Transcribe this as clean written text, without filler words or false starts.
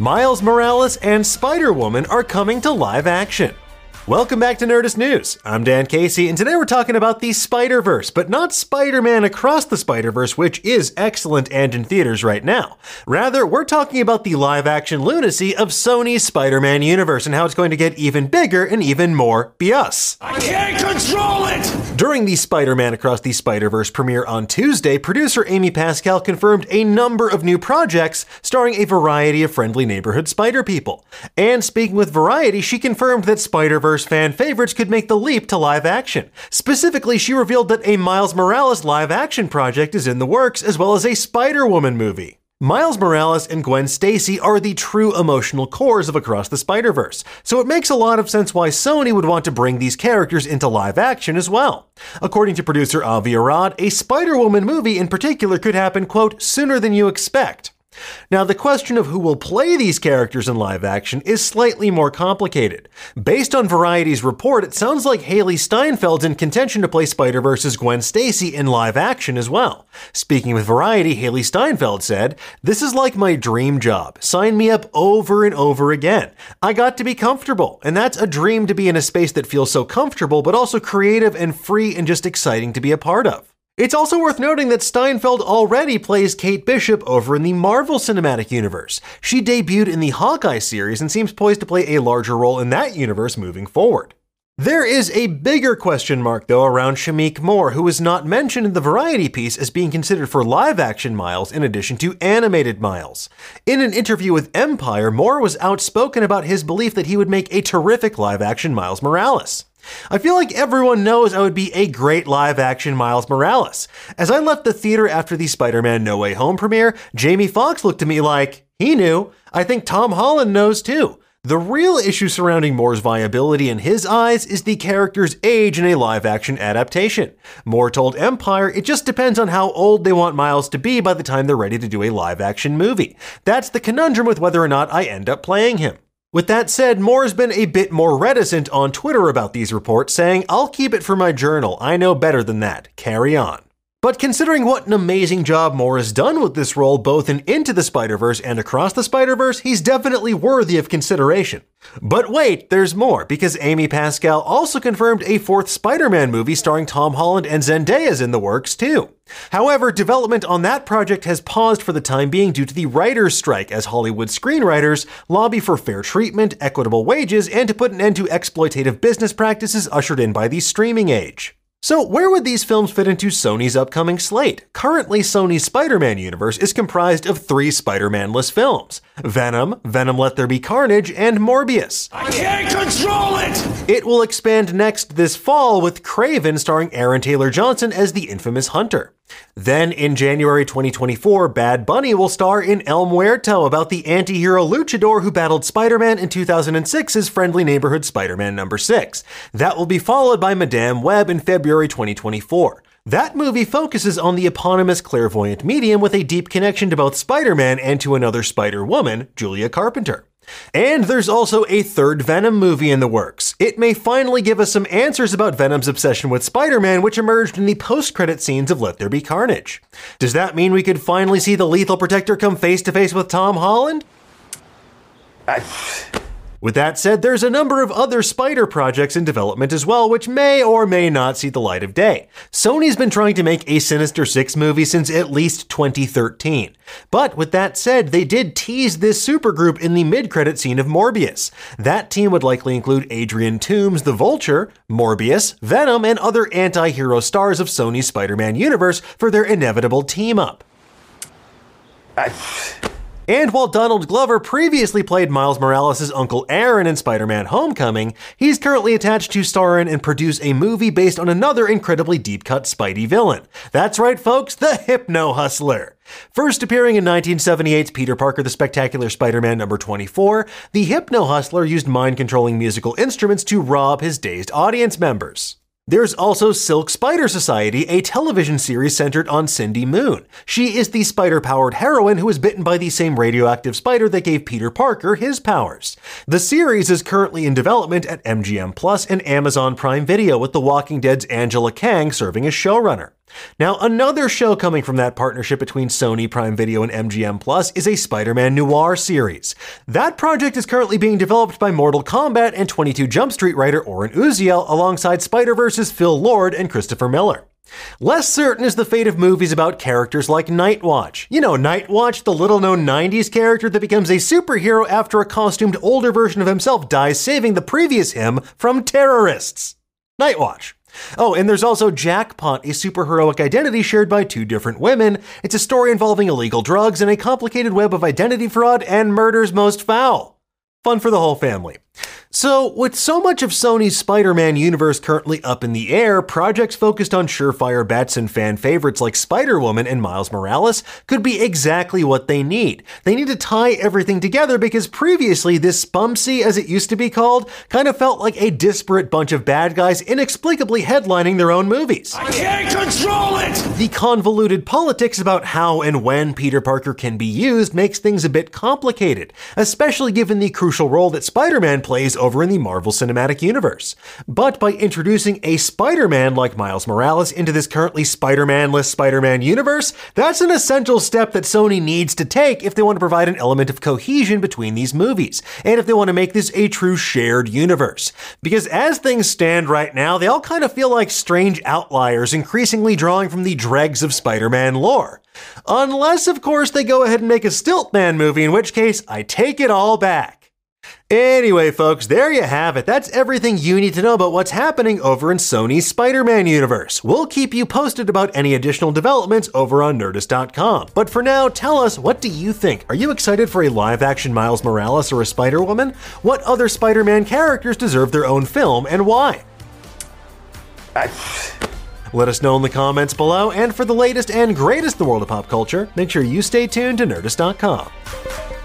Miles Morales and Spider-Woman are coming to live action. Welcome back to Nerdist News. I'm Dan Casey, and today we're talking about the Spider-Verse, but not Spider-Man Across the Spider-Verse, which is excellent and in theaters right now. Rather, we're talking about the live-action lunacy of Sony's Spider-Man universe and how it's going to get even bigger and even more BS. I can't control it! During the Spider-Man Across the Spider-Verse premiere on Tuesday, producer Amy Pascal confirmed a number of new projects starring a variety of friendly neighborhood spider people. And speaking with Variety, she confirmed that Spider-Verse fan favorites could make the leap to live action. Specifically, she revealed that a Miles Morales live action project is in the works, as well as a Spider-Woman movie. Miles Morales and Gwen Stacy are the true emotional cores of Across the Spider-Verse, so it makes a lot of sense why Sony would want to bring these characters into live action as well. According to producer Avi Arad, a Spider-Woman movie in particular could happen, quote, sooner than you expect. Now, the question of who will play these characters in live action is slightly more complicated. Based on Variety's report, it sounds like Haley Steinfeld's in contention to play Spider-Verse's Gwen Stacy in live action as well. Speaking with Variety, Haley Steinfeld said, "This is like my dream job. Sign me up over and over again. I got to be comfortable, and that's a dream, to be in a space that feels so comfortable, but also creative and free and just exciting to be a part of." It's also worth noting that Steinfeld already plays Kate Bishop over in the Marvel Cinematic Universe. She debuted in the Hawkeye series and seems poised to play a larger role in that universe moving forward. There is a bigger question mark, though, around Shameik Moore, who was not mentioned in the Variety piece as being considered for live-action Miles in addition to animated Miles. In an interview with Empire, Moore was outspoken about his belief that he would make a terrific live-action Miles Morales. "I feel like everyone knows I would be a great live-action Miles Morales. As I left the theater after the Spider-Man No Way Home premiere, Jamie Foxx looked at me like, he knew. I think Tom Holland knows too." The real issue surrounding Moore's viability in his eyes is the character's age in a live-action adaptation. Moore told Empire, "It just depends on how old they want Miles to be by the time they're ready to do a live-action movie. That's the conundrum with whether or not I end up playing him." With that said, Moore's been a bit more reticent on Twitter about these reports, saying, "I'll keep it for my journal. I know better than that. Carry on." But considering what an amazing job Moore has done with this role, both in Into the Spider-Verse and Across the Spider-Verse, he's definitely worthy of consideration. But wait, there's more, because Amy Pascal also confirmed a fourth Spider-Man movie starring Tom Holland and Zendaya's in the works, too. However, development on that project has paused for the time being due to the writers' strike, as Hollywood screenwriters lobby for fair treatment, equitable wages, and to put an end to exploitative business practices ushered in by the streaming age. So where would these films fit into Sony's upcoming slate? Currently, Sony's Spider-Man universe is comprised of three Spider-Man-less films: Venom, Venom Let There Be Carnage, and Morbius. I can't control it! It will expand next this fall with Craven starring Aaron Taylor-Johnson as the infamous Hunter. Then, in January 2024, Bad Bunny will star in El Muerto, about the anti-hero luchador who battled Spider-Man in 2006's Friendly Neighborhood Spider-Man number 6. That will be followed by Madame Web in February 2024. That movie focuses on the eponymous clairvoyant medium with a deep connection to both Spider-Man and to another Spider-Woman, Julia Carpenter. And there's also a third Venom movie in the works. It may finally give us some answers about Venom's obsession with Spider-Man, which emerged in the post-credit scenes of Let There Be Carnage. Does that mean we could finally see the lethal protector come face-to-face with Tom Holland? With that said, there's a number of other Spider projects in development as well, which may or may not see the light of day. Sony's been trying to make a Sinister Six movie since at least 2013. But with that said, they did tease this supergroup in the mid-credit scene of Morbius. That team would likely include Adrian Toomes, the Vulture, Morbius, Venom, and other anti-hero stars of Sony's Spider-Man universe for their inevitable team-up. And while Donald Glover previously played Miles Morales' Uncle Aaron in Spider-Man Homecoming, he's currently attached to star in and produce a movie based on another incredibly deep-cut Spidey villain. That's right, folks, the Hypno Hustler. First appearing in 1978's Peter Parker the Spectacular Spider-Man number 24, the Hypno Hustler used mind-controlling musical instruments to rob his dazed audience members. There's also Silk Spider Society, a television series centered on Cindy Moon. She is the spider-powered heroine who was bitten by the same radioactive spider that gave Peter Parker his powers. The series is currently in development at MGM Plus and Amazon Prime Video, with The Walking Dead's Angela Kang serving as showrunner. Now, another show coming from that partnership between Sony, Prime Video, and MGM Plus is a Spider-Man noir series. That project is currently being developed by Mortal Kombat and 22 Jump Street writer Oren Uziel alongside Spider-Verse's Phil Lord and Christopher Miller. Less certain is the fate of movies about characters like Nightwatch. You know, Nightwatch, the little-known 90s character that becomes a superhero after a costumed older version of himself dies saving the previous him from terrorists. Nightwatch. Oh, and there's also Jackpot, a superheroic identity shared by two different women. It's a story involving illegal drugs and a complicated web of identity fraud and murders most foul. Fun for the whole family. So, with so much of Sony's Spider-Man universe currently up in the air, projects focused on surefire bets and fan favorites like Spider-Woman and Miles Morales could be exactly what they need. They need to tie everything together because previously this Spumpsy, as it used to be called, kind of felt like a disparate bunch of bad guys inexplicably headlining their own movies. I can't control it! The convoluted politics about how and when Peter Parker can be used makes things a bit complicated, especially given the crucial role that Spider-Man plays over in the Marvel Cinematic Universe. But by introducing a Spider-Man like Miles Morales into this currently Spider-Man-less Spider-Man universe, that's an essential step that Sony needs to take if they want to provide an element of cohesion between these movies, and if they want to make this a true shared universe. Because as things stand right now, they all kind of feel like strange outliers increasingly drawing from the dregs of Spider-Man lore. Unless, of course, they go ahead and make a Stiltman movie, in which case, I take it all back. Anyway, folks, there you have it. That's everything you need to know about what's happening over in Sony's Spider-Man universe. We'll keep you posted about any additional developments over on Nerdist.com. But for now, tell us, what do you think? Are you excited for a live-action Miles Morales or a Spider-Woman? What other Spider-Man characters deserve their own film, and why? Let us know in the comments below, and for the latest and greatest in the world of pop culture, make sure you stay tuned to Nerdist.com.